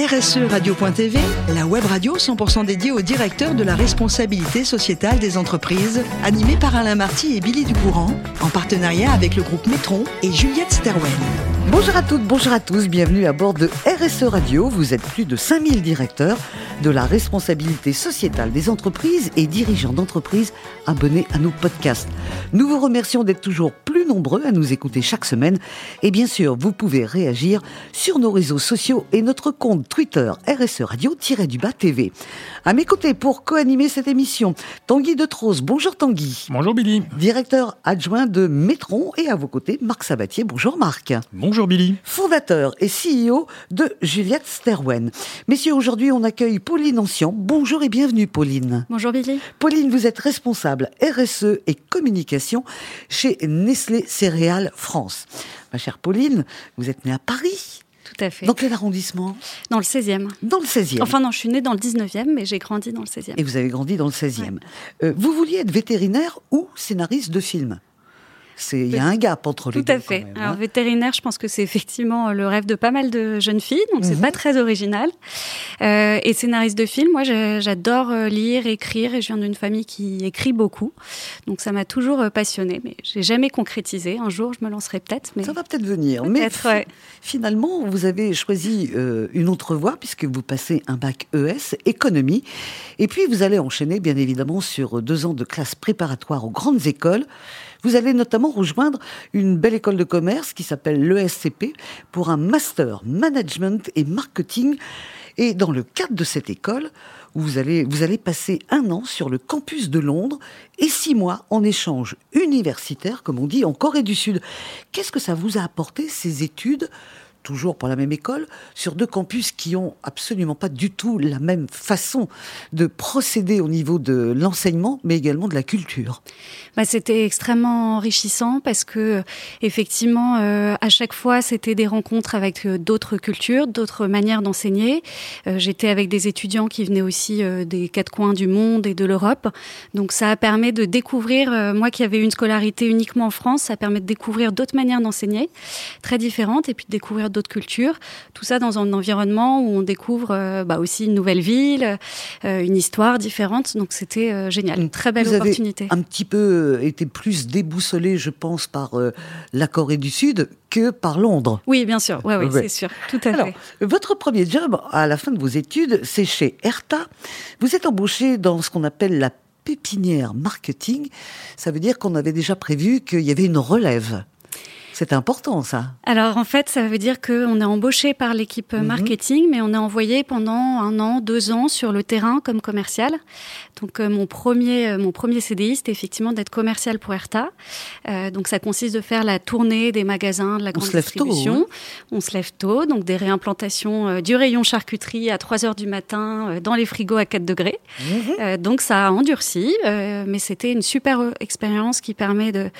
RSE Radio.TV, la web radio 100% dédiée aux directeurs de la responsabilité sociétale des entreprises, animée par Alain Marty et Billy Ducouran, en partenariat avec le groupe Metron et Juliette Sterwen. Bonjour à toutes, bonjour à tous, bienvenue à bord de RSE Radio. Vous êtes plus de 5000 directeurs de la responsabilité sociétale des entreprises et dirigeants d'entreprises abonnés à nos podcasts. Nous vous remercions d'être toujours plus nombreux à nous écouter chaque semaine. Et bien sûr, vous pouvez réagir sur nos réseaux sociaux et notre compte Twitter RSE Radio-TV. À mes côtés pour co-animer cette émission, Tanguy de Tros. Bonjour Tanguy. Bonjour Billy. Directeur adjoint de Metron, et à vos côtés Marc Sabatier. Bonjour Marc. Bonjour Billy. Fondateur et CEO de Juliette Sterwen. Messieurs, aujourd'hui on accueille Pauline Ancian. Bonjour et bienvenue Pauline. Bonjour Billy. Pauline, vous êtes responsable RSE et communication chez Nestlé Céréales France. Ma chère Pauline, vous êtes née à Paris ? Tout à fait. Dans quel arrondissement ? Dans le 16e. Dans le 16e. Enfin non, je suis née dans le 19e, mais j'ai grandi dans le 16e. Et vous avez grandi dans le 16e. Ouais. Vous vouliez être vétérinaire ou scénariste de film ? Il y a un gap entre les deux. Tout à fait. Même, alors, vétérinaire, je pense que c'est effectivement le rêve de pas mal de jeunes filles, donc c'est pas très original. Et scénariste de film, moi, j'adore lire, écrire, et je viens d'une famille qui écrit beaucoup. Donc, ça m'a toujours passionnée, mais j'ai jamais concrétisé. Un jour, je me lancerai peut-être. Mais... ça va peut-être venir. Peut-être, mais finalement, vous avez choisi une autre voie, puisque vous passez un bac ES, économie. Et puis, vous allez enchaîner, bien évidemment, sur 2 ans de classe préparatoire aux grandes écoles. Vous allez notamment rejoindre une belle école de commerce qui s'appelle l'ESCP pour un master management et marketing. Et dans le cadre de cette école, vous allez passer 1 an sur le campus de Londres et 6 mois en échange universitaire, comme on dit, en Corée du Sud. Qu'est-ce que ça vous a apporté, ces études, toujours pour la même école, sur 2 campus qui n'ont absolument pas du tout la même façon de procéder au niveau de l'enseignement, mais également de la culture? C'était extrêmement enrichissant parce que, effectivement, à chaque fois, c'était des rencontres avec d'autres cultures, d'autres manières d'enseigner. J'étais avec des étudiants qui venaient aussi des 4 coins du monde et de l'Europe. Donc, ça permet de découvrir, moi qui avais une scolarité uniquement en France, ça permet de découvrir d'autres manières d'enseigner, très différentes, et puis de découvrir d'autres cultures, tout ça dans un environnement où on découvre aussi une nouvelle ville, une histoire différente, donc c'était génial, une très belle opportunité. Vous avez un petit peu été plus déboussolé, je pense, par la Corée du Sud que par Londres. Oui, bien sûr, ouais. C'est sûr, tout à fait. Votre premier job, à la fin de vos études, c'est chez Herta. Vous êtes embauché dans ce qu'on appelle la pépinière marketing, ça veut dire qu'on avait déjà prévu qu'il y avait une relève. C'est important, ça. Alors, en fait, ça veut dire qu'on est embauché par l'équipe marketing, mais on est envoyé pendant 1 an, 2 ans sur le terrain comme commercial. Donc, mon premier CDI, c'était effectivement d'être commercial pour Herta. Donc, ça consiste de faire la tournée des magasins de la grande distribution. On se lève tôt. Donc, des réimplantations du rayon charcuterie à 3h du matin, dans les frigos à 4 degrés. Donc, ça a endurci. Mais c'était une super expérience qui permet de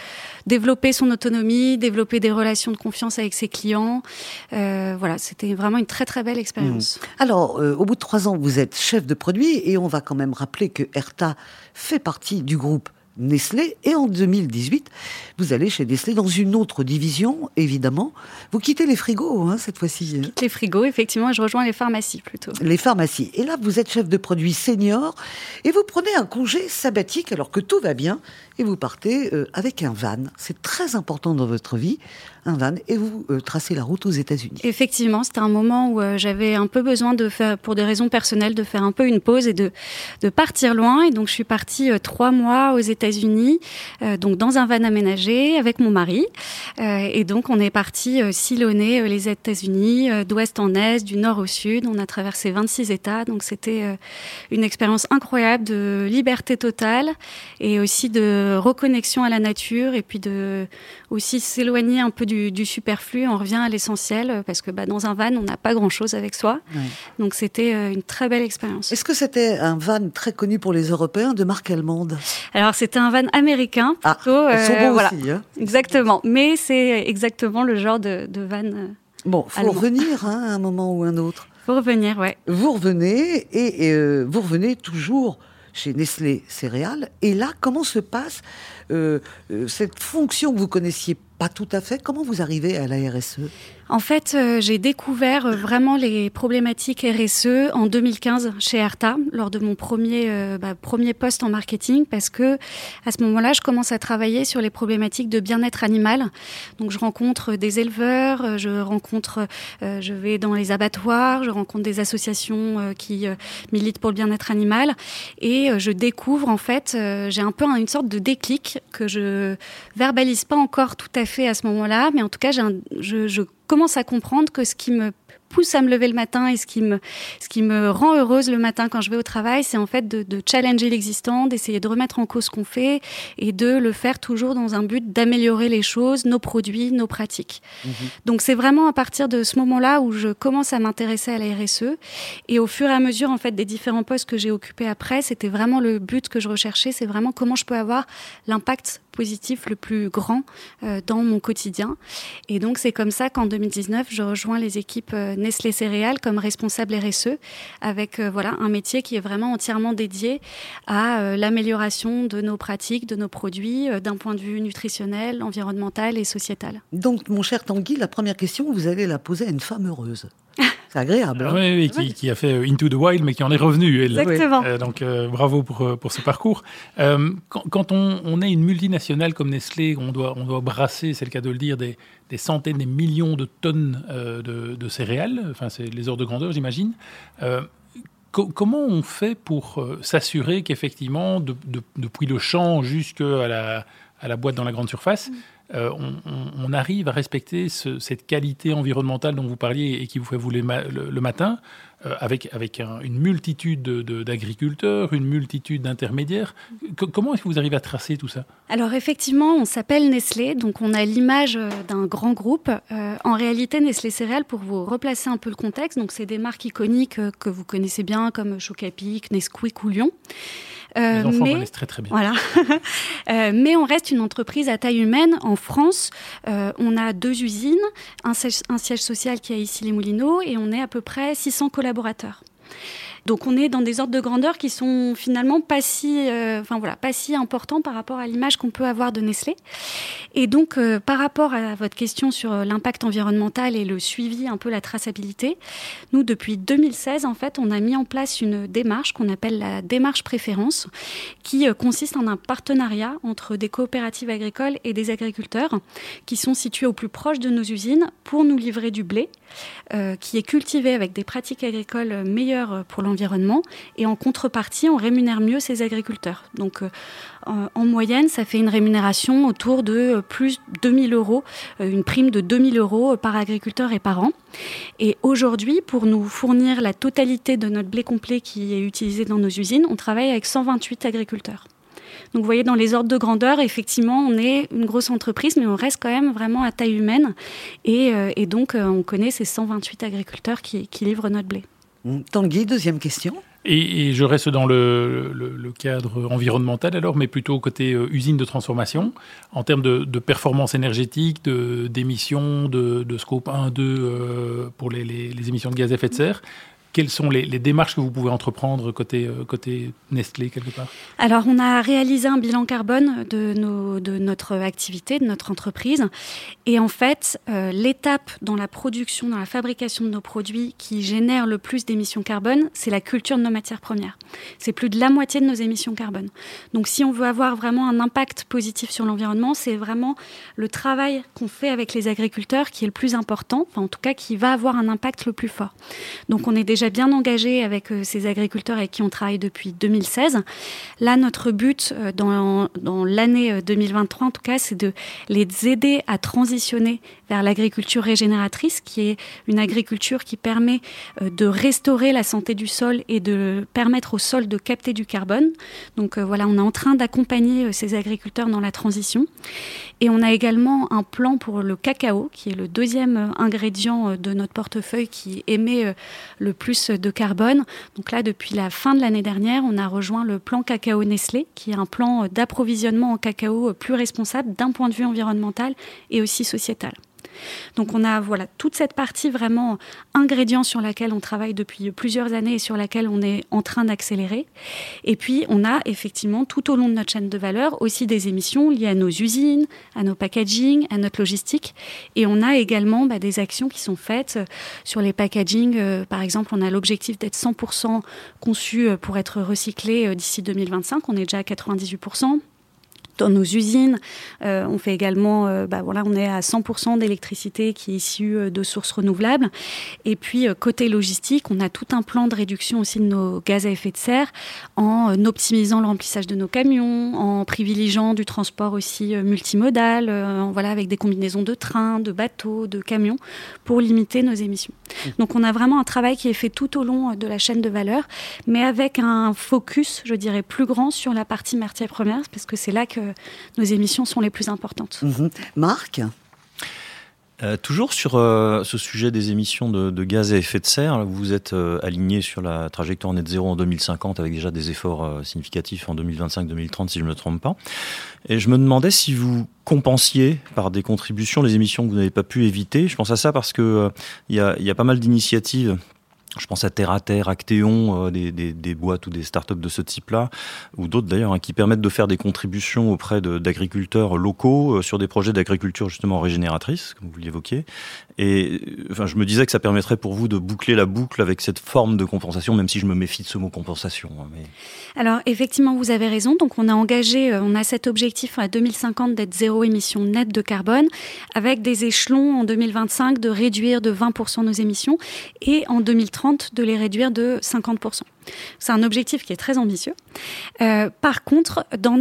développer son autonomie, développer des relations de confiance avec ses clients. C'était vraiment une très très belle expérience. Alors, au bout de 3 ans, vous êtes chef de produit, et on va quand même rappeler que Herta fait partie du groupe Nestlé, et en 2018, vous allez chez Nestlé dans une autre division, évidemment. Vous quittez les frigos, cette fois-ci. Je quitte les frigos, effectivement, et je rejoins les pharmacies, plutôt. Les pharmacies. Et là, vous êtes chef de produit senior, et vous prenez un congé sabbatique, alors que tout va bien, et vous partez avec un van. C'est très important dans votre vie, un van, et vous tracez la route aux États-Unis. Effectivement, c'était un moment où j'avais un peu besoin de faire, pour des raisons personnelles, de faire un peu une pause et de partir loin. Et donc, je suis partie 3 mois aux États-Unis, donc dans un van aménagé avec mon mari. Et donc, on est parti sillonner les États-Unis, d'ouest en est, du nord au sud. On a traversé 26 États. Donc, c'était une expérience incroyable de liberté totale et aussi de reconnexion à la nature, et puis de aussi s'éloigner un peu du superflu. On revient à l'essentiel parce que dans un van, on n'a pas grand-chose avec soi. Oui. Donc, c'était une très belle expérience. Est-ce que c'était un van très connu pour les Européens, de marque allemande ? Alors, c'était un van américain, plutôt. Ils sont bons aussi, exactement. Mais c'est exactement le genre de van allemand. Revenir à un moment ou un autre. Faut revenir, ouais. Vous revenez, et vous revenez toujours chez Nestlé Céréales. Et là, comment se passe cette fonction que vous connaissiez pas tout à fait ? Comment vous arrivez à la RSE ? En fait, j'ai découvert vraiment les problématiques RSE en 2015 chez Herta, lors de mon premier poste en marketing, parce que à ce moment-là, je commence à travailler sur les problématiques de bien-être animal. Donc, je rencontre des éleveurs, je vais dans les abattoirs, je rencontre des associations qui militent pour le bien-être animal, et je découvre en fait, j'ai un peu une sorte de déclic que je verbalise pas encore tout à fait à ce moment-là, mais en tout cas, je commence à comprendre que ce qui me pousse à me lever le matin et ce qui me rend heureuse le matin quand je vais au travail, c'est en fait de challenger l'existant, d'essayer de remettre en cause ce qu'on fait et de le faire toujours dans un but d'améliorer les choses, nos produits, nos pratiques. Mmh. Donc c'est vraiment à partir de ce moment-là où je commence à m'intéresser à la RSE, et au fur et à mesure en fait des différents postes que j'ai occupés après, c'était vraiment le but que je recherchais, c'est vraiment comment je peux avoir l'impact positif le plus grand dans mon quotidien. Et donc c'est comme ça qu'en 2019, je rejoins les équipes Nestlé Céréales comme responsable RSE, avec un métier qui est vraiment entièrement dédié à l'amélioration de nos pratiques, de nos produits, d'un point de vue nutritionnel, environnemental et sociétal. Donc mon cher Tanguy, la première question, vous allez la poser à une femme heureuse. C'est agréable. Hein. Oui, qui a fait Into the Wild, mais qui en est revenue. Elle. Exactement. Donc, bravo pour ce parcours. Quand on est une multinationale comme Nestlé, on doit brasser, c'est le cas de le dire, des centaines, des millions de tonnes de céréales. Enfin, c'est les ordres de grandeur, j'imagine. Comment on fait pour s'assurer qu'effectivement, depuis le champ jusqu'à la boîte dans la grande surface, on arrive à respecter cette qualité environnementale dont vous parliez et qui vous fait vous le matin, avec une multitude d'agriculteurs, une multitude d'intermédiaires. Comment est-ce que vous arrivez à tracer tout ça ? Alors effectivement, on s'appelle Nestlé, donc on a l'image d'un grand groupe. En réalité, Nestlé Céréales, pour vous replacer un peu le contexte, donc c'est des marques iconiques que vous connaissez bien, comme Chocapic, Nesquik ou Lyon. Les enfants connaissent très très bien. Voilà. Mais on reste une entreprise à taille humaine. En France, on a 2 usines, un siège social qui est ici les Moulineaux, et on est à peu près 600 collaborateurs. Donc on est dans des ordres de grandeur qui sont finalement pas si importants par rapport à l'image qu'on peut avoir de Nestlé. Et donc par rapport à votre question sur l'impact environnemental et le suivi, un peu la traçabilité, nous depuis 2016 en fait on a mis en place une démarche qu'on appelle la démarche préférence, qui consiste en un partenariat entre des coopératives agricoles et des agriculteurs qui sont situés au plus proche de nos usines pour nous livrer du blé qui est cultivé avec des pratiques agricoles meilleures pour l'environnement. Et en contrepartie, on rémunère mieux ces agriculteurs. Donc, en moyenne, ça fait une rémunération autour de plus de 2 000 €, une prime de 2 000 € par agriculteur et par an. Et aujourd'hui, pour nous fournir la totalité de notre blé complet qui est utilisé dans nos usines, on travaille avec 128 agriculteurs. Donc vous voyez, dans les ordres de grandeur, effectivement, on est une grosse entreprise, mais on reste quand même vraiment à taille humaine. Et donc, on connaît ces 128 agriculteurs qui livrent notre blé. Tanguy, deuxième question. Et je reste dans le cadre environnemental alors, mais plutôt côté usine de transformation, en termes de performance énergétique, d'émissions, de scope 1, 2 pour les émissions de gaz à effet de serre. Quelles sont les démarches que vous pouvez entreprendre côté Nestlé, quelque part ? Alors, on a réalisé un bilan carbone de notre activité, de notre entreprise. Et en fait, l'étape dans la production, dans la fabrication de nos produits qui génère le plus d'émissions carbone, c'est la culture de nos matières premières. C'est plus de la moitié de nos émissions carbone. Donc, si on veut avoir vraiment un impact positif sur l'environnement, c'est vraiment le travail qu'on fait avec les agriculteurs qui est le plus important, enfin, en tout cas, qui va avoir un impact le plus fort. Donc, on est déjà bien engagé avec ces agriculteurs avec qui on travaille depuis 2016. Là, notre but dans l'année 2023, en tout cas, c'est de les aider à transitionner vers l'agriculture régénératrice, qui est une agriculture qui permet de restaurer la santé du sol et de permettre au sol de capter du carbone. Donc on est en train d'accompagner ces agriculteurs dans la transition. Et on a également un plan pour le cacao, qui est le deuxième ingrédient de notre portefeuille qui émet le plus de carbone. Donc là, depuis la fin de l'année dernière, on a rejoint le plan cacao Nestlé, qui est un plan d'approvisionnement en cacao plus responsable d'un point de vue environnemental et aussi sociétal. Donc on a toute cette partie vraiment ingrédients sur laquelle on travaille depuis plusieurs années et sur laquelle on est en train d'accélérer. Et puis on a effectivement tout au long de notre chaîne de valeur aussi des émissions liées à nos usines, à nos packaging, à notre logistique. Et on a également des actions qui sont faites sur les packaging. Par exemple, on a l'objectif d'être 100% conçu pour être recyclé d'ici 2025. On est déjà à 98%. Dans nos usines, on fait également, on est à 100% d'électricité qui est issue de sources renouvelables. Et puis, côté logistique, on a tout un plan de réduction aussi de nos gaz à effet de serre en optimisant le remplissage de nos camions, en privilégiant du transport aussi multimodal, avec des combinaisons de trains, de bateaux, de camions pour limiter nos émissions. Donc, on a vraiment un travail qui est fait tout au long de la chaîne de valeur, mais avec un focus, je dirais, plus grand sur la partie matière première, parce que c'est là que nos émissions sont les plus importantes. Mmh. Marc ? Toujours sur ce sujet des émissions de gaz à effet de serre, vous êtes aligné sur la trajectoire net zéro en 2050 avec déjà des efforts significatifs en 2025-2030 si je ne me trompe pas. Et je me demandais si vous compensiez par des contributions les émissions que vous n'avez pas pu éviter. Je pense à ça parce que il y a pas mal d'initiatives. Je pense à Terre à Terre, Actéon, des boîtes ou des startups de ce type-là, ou d'autres d'ailleurs, qui permettent de faire des contributions auprès d'agriculteurs locaux sur des projets d'agriculture justement régénératrice, comme vous l'évoquiez. Et je me disais que ça permettrait pour vous de boucler la boucle avec cette forme de compensation, même si je me méfie de ce mot compensation. Mais... Alors effectivement, vous avez raison. Donc on a cet objectif à 2050 d'être zéro émission nette de carbone, avec des échelons en 2025 de réduire de 20% nos émissions et en 2030, de les réduire de 50%. C'est un objectif qui est très ambitieux. Par contre, dans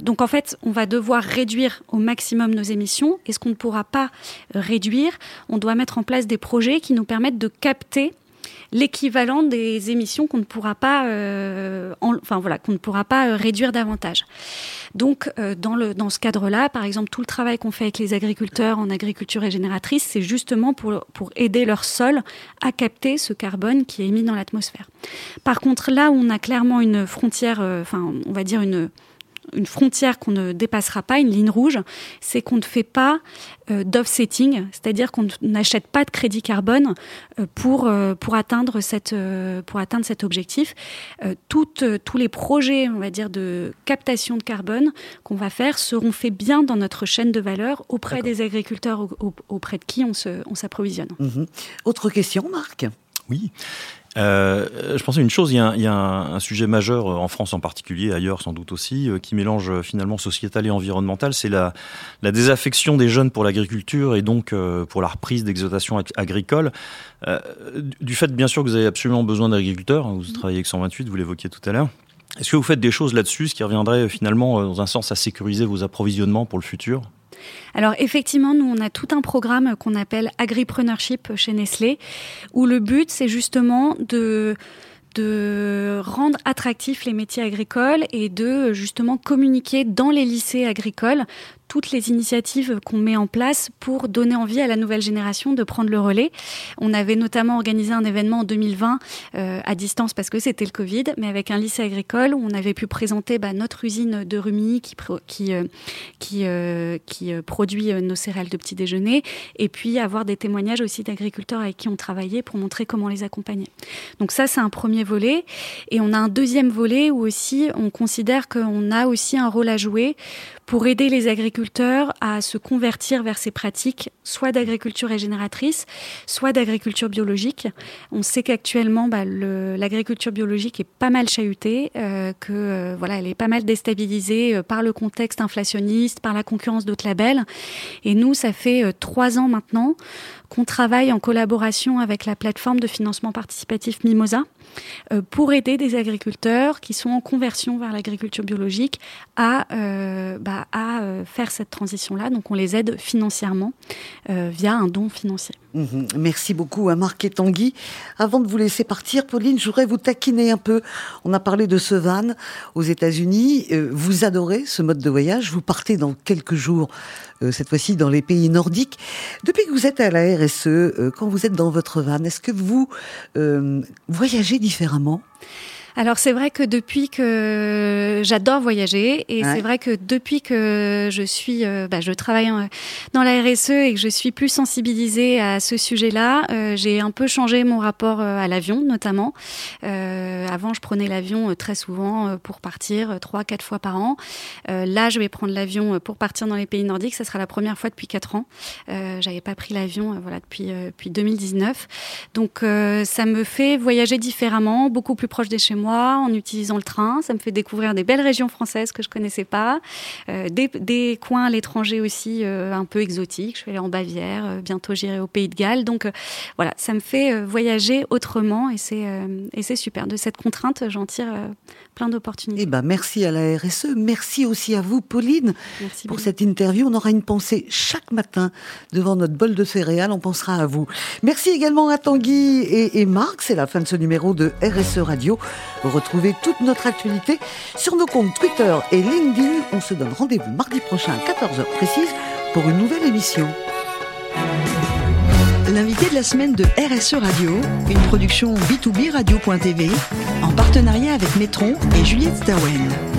donc en fait, on va devoir réduire au maximum nos émissions. Et ce qu'on ne pourra pas réduire, on doit mettre en place des projets qui nous permettent de capter l'équivalent des émissions qu'on ne pourra pas, qu'on ne pourra pas réduire davantage. Donc, dans ce cadre-là, par exemple, tout le travail qu'on fait avec les agriculteurs en agriculture régénératrice, c'est justement pour aider leur sol à capter ce carbone qui est émis dans l'atmosphère. Par contre, là où on a clairement une frontière, une frontière qu'on ne dépassera pas, une ligne rouge, c'est qu'on ne fait pas d'offsetting, c'est-à-dire qu'on n'achète pas de crédit carbone pour atteindre cet objectif. Tous les projets, on va dire, de captation de carbone qu'on va faire seront faits bien dans notre chaîne de valeur auprès des agriculteurs auprès de qui on s'approvisionne. Mmh. Autre question, Marc ? Oui. Je pensais une chose, il y a un sujet majeur en France en particulier, ailleurs sans doute aussi, qui mélange finalement sociétal et environnemental, c'est la désaffection des jeunes pour l'agriculture et donc pour la reprise d'exploitation agricole. Du fait bien sûr que vous avez absolument besoin d'agriculteurs, vous travaillez avec 128, vous l'évoquiez tout à l'heure. Est-ce que vous faites des choses là-dessus, ce qui reviendrait finalement dans un sens à sécuriser vos approvisionnements pour le futur ? Alors effectivement, nous on a tout un programme qu'on appelle Agripreneurship chez Nestlé, où le but c'est justement de rendre attractifs les métiers agricoles et de justement communiquer dans les lycées agricoles toutes les initiatives qu'on met en place pour donner envie à la nouvelle génération de prendre le relais. On avait notamment organisé un événement en 2020 à distance parce que c'était le Covid, mais avec un lycée agricole où on avait pu présenter notre usine de Rumi qui produit nos céréales de petit déjeuner et puis avoir des témoignages aussi d'agriculteurs avec qui on travaillait pour montrer comment les accompagner. Donc ça, c'est un premier volet. Et on a un deuxième volet où aussi on considère qu'on a aussi un rôle à jouer pour aider les agriculteurs à se convertir vers ces pratiques, soit d'agriculture régénératrice, soit d'agriculture biologique. On sait qu'actuellement, l'agriculture biologique est pas mal chahutée, elle est pas mal déstabilisée par le contexte inflationniste, par la concurrence d'autres labels. Et nous, ça fait 3 ans maintenant qu'on travaille en collaboration avec la plateforme de financement participatif Mimosa pour aider des agriculteurs qui sont en conversion vers l'agriculture biologique à faire cette transition-là. Donc, on les aide financièrement via un don financier. Mmh, merci beaucoup à Marc et Tanguy. Avant de vous laisser partir, Pauline, je voudrais vous taquiner un peu. On a parlé de ce van aux États-Unis. Vous adorez ce mode de voyage. Vous partez dans quelques jours, cette fois-ci, dans les pays nordiques. Depuis que vous êtes à la RSE, quand vous êtes dans votre van, est-ce que vous voyagez différemment ? Alors c'est vrai que depuis que j'adore voyager et c'est vrai que depuis que je travaille dans la RSE et que je suis plus sensibilisée à ce sujet-là, j'ai un peu changé mon rapport à l'avion notamment. Avant je prenais l'avion très souvent pour partir 3-4 fois par an. Là je vais prendre l'avion pour partir dans les pays nordiques, ça sera la première fois depuis 4 ans. J'avais pas pris l'avion depuis 2019. Donc ça me fait voyager différemment, beaucoup plus proche de chez moi, en utilisant le train. Ça me fait découvrir des belles régions françaises que je connaissais pas, des coins à l'étranger aussi un peu exotiques. Je suis allée en Bavière, bientôt j'irai au Pays de Galles. Donc voilà, ça me fait voyager autrement et c'est super. De cette contrainte, j'en tire plein d'opportunités. Merci à la RSE, merci aussi à vous Pauline pour cette interview. On aura une pensée chaque matin devant notre bol de céréales, on pensera à vous. Merci également à Tanguy et Marc, c'est la fin de ce numéro de RSE Radio. Vous retrouvez toute notre actualité sur nos comptes Twitter et LinkedIn. On se donne rendez-vous mardi prochain à 14h précise pour une nouvelle émission. L'invité de la semaine de RSE Radio, une production B2B Radio.TV en partenariat avec Metron et Juliette Sterwen.